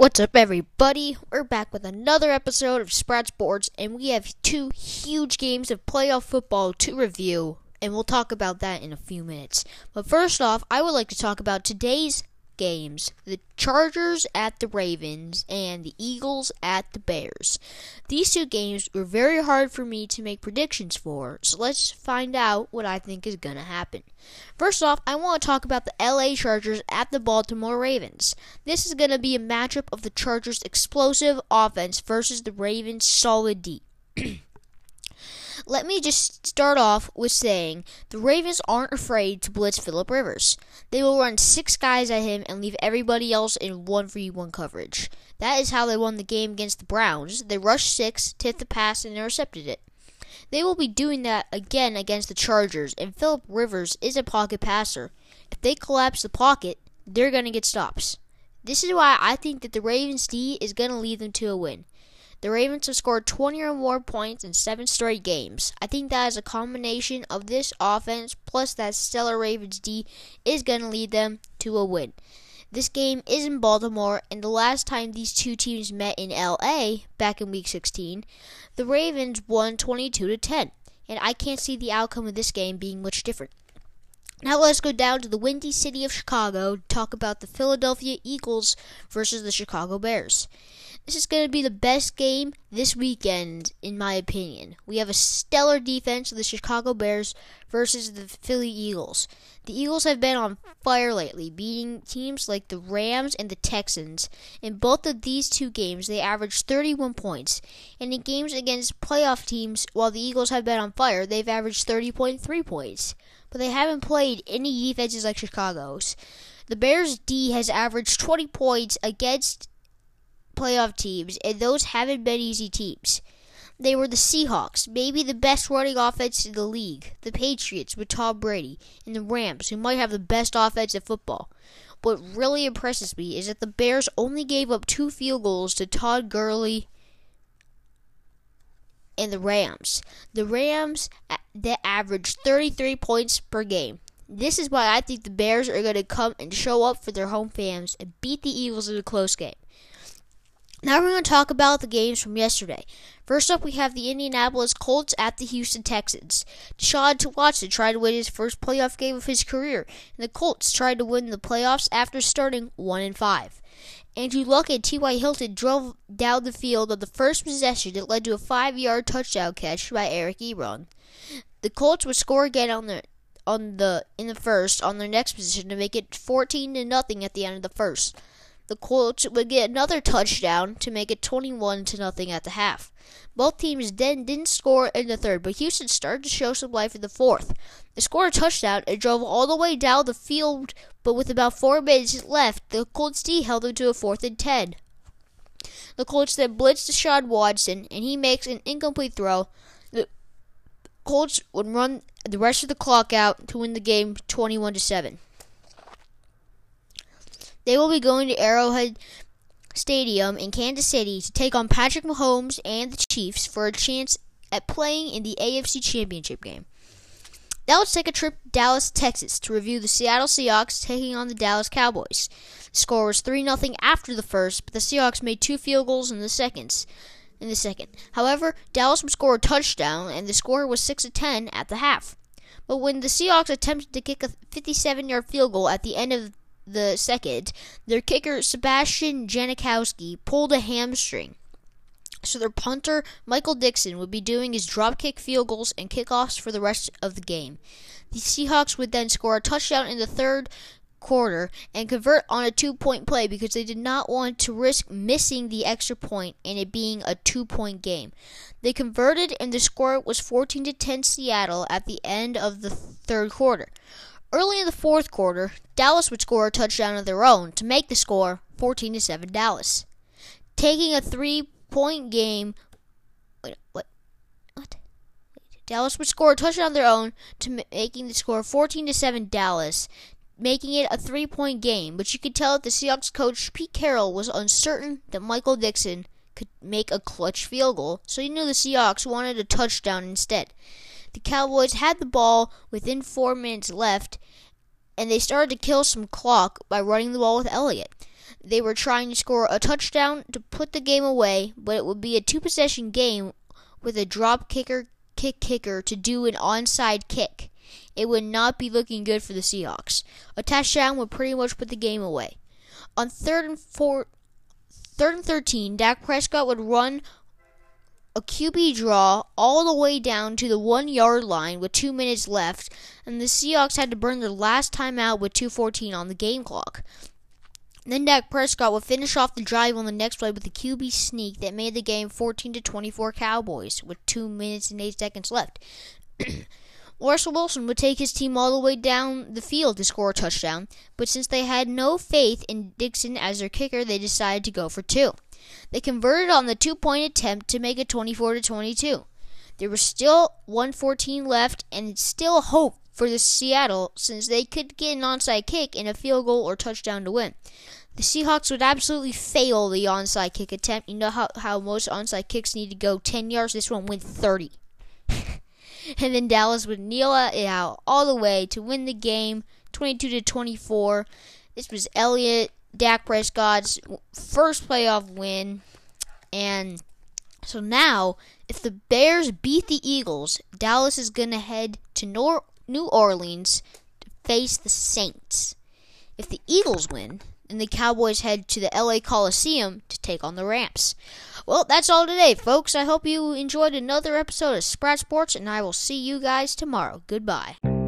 What's up, everybody? We're back with another episode of Spratch Boards, and we have two huge games of playoff football to review, and we'll talk about that in a few minutes. But first off, I would like to talk about today's games: the Chargers at the Ravens and the Eagles at the Bears. These two games were very hard for me to make predictions for, so let's find out what I think is going to happen. First off, I want to talk about the LA Chargers at the Baltimore Ravens. This is going to be a matchup of the Chargers' explosive offense versus the Ravens' solid D. Let me just start off with saying the Ravens aren't afraid to blitz Phillip Rivers. They will run six guys at him and leave everybody else in 1v1 coverage. That is how they won the game against the Browns. They rushed six, tipped the pass, and intercepted it. They will be doing that again against the Chargers, and Phillip Rivers is a pocket passer. If they collapse the pocket, they're going to get stops. This is why I think that the Ravens' D is going to lead them to a win. The Ravens have scored 20 or more points in 7 straight games. I think that is a combination of this offense plus that stellar Ravens D is going to lead them to a win. This game is in Baltimore, and the last time these two teams met in LA, back in Week 16, the Ravens won 22-10, and I can't see the outcome of this game being much different. Now let's go down to the windy city of Chicago to talk about the Philadelphia Eagles versus the Chicago Bears. This is going to be the best game this weekend, in my opinion. We have a stellar defense of the Chicago Bears versus the Philly Eagles. The Eagles have been on fire lately, beating teams like the Rams and the Texans. In both of these two games, they averaged 31 points. And in games against playoff teams, while the Eagles have been on fire, they've averaged 30.3 points. But they haven't played any defenses like Chicago's. The Bears' D has averaged 20 points against playoff teams, and those haven't been easy teams. They were the Seahawks, maybe the best running offense in the league, the Patriots with Tom Brady, and the Rams, who might have the best offense in football. What really impresses me is that the Bears only gave up 2 field goals to Todd Gurley and the Rams. The Rams that averaged 33 points per game. This is why I think the Bears are going to come and show up for their home fans and beat the Eagles in a close game. Now we're going to talk about the games from yesterday. First up, we have the Indianapolis Colts at the Houston Texans. Deshaun Watson tried to win his first playoff game of his career, and the Colts tried to win the playoffs after starting 1-5. Andrew Luck and T.Y. Hilton drove down the field on the first possession that led to a 5-yard touchdown catch by Eric Ebron. The Colts would score again in the first on their next possession to make it 14-0 at the end of the first. The Colts would get another touchdown to make it 21-0 at the half. Both teams then didn't score in the third, but Houston started to show some life in the fourth. They scored a touchdown and drove all the way down the field, but with about 4 minutes left, the Colts D held them to a 4th and 10. The Colts then blitzed Deshaun Watson, and he makes an incomplete throw. The Colts would run the rest of the clock out to win the game 21-7. They will be going to Arrowhead Stadium in Kansas City to take on Patrick Mahomes and the Chiefs for a chance at playing in the AFC Championship game. Now let's take a trip to Dallas, Texas to review the Seattle Seahawks taking on the Dallas Cowboys. The score was 3-0 after the first, but the Seahawks made 2 field goals in the second. However, Dallas would score a touchdown, and the score was 6-10 at the half. But when the Seahawks attempted to kick a 57-yard field goal at the end of the second, their kicker Sebastian Janikowski pulled a hamstring, so their punter Michael Dixon would be doing his dropkick field goals and kickoffs for the rest of the game. The Seahawks would then score a touchdown in the third quarter and convert on a 2-point play because they did not want to risk missing the extra point and it being a 2-point game. They converted, and the score was 14-10 Seattle at the end of the third quarter. Early in the fourth quarter, Dallas would score a touchdown of their own to make the score 14-7 Dallas. Taking a 3-point game, Dallas would score a touchdown of their own to making the score 14-7 Dallas, making it a 3-point game. But you could tell that the Seahawks coach Pete Carroll was uncertain that Michael Dixon could make a clutch field goal, so he knew the Seahawks wanted a touchdown instead. The Cowboys had the ball within 4 minutes left, and they started to kill some clock by running the ball with Elliott. They were trying to score a touchdown to put the game away, but it would be a two-possession game with a drop kicker to do an onside kick. It would not be looking good for the Seahawks. A touchdown would pretty much put the game away. On third and 13, Dak Prescott would run a QB draw all the way down to the 1 yard line with 2 minutes left, and the Seahawks had to burn their last timeout with 2:14 on the game clock. Then Dak Prescott would finish off the drive on the next play with a QB sneak that made the game 14-24 Cowboys with 2 minutes and 8 seconds left. Russell Wilson would take his team all the way down the field to score a touchdown, but since they had no faith in Dixon as their kicker, they decided to go for two. They converted on the two-point attempt to make it 24-22. There was still 1:14 left and still hope for the Seattle, since they could get an onside kick and a field goal or touchdown to win. The Seahawks would absolutely fail the onside kick attempt. You know how most onside kicks need to go 10 yards. This one went 30. And then Dallas would kneel it out all the way to win the game, 22-24. This was Elliott, Dak Prescott's first playoff win. And so now, if the Bears beat the Eagles, Dallas is going to head to New Orleans to face the Saints. If the Eagles win, then the Cowboys head to the LA Coliseum to take on the Rams. Well, that's all today, folks. I hope you enjoyed another episode of Spratch Boards, and I will see you guys tomorrow. Goodbye.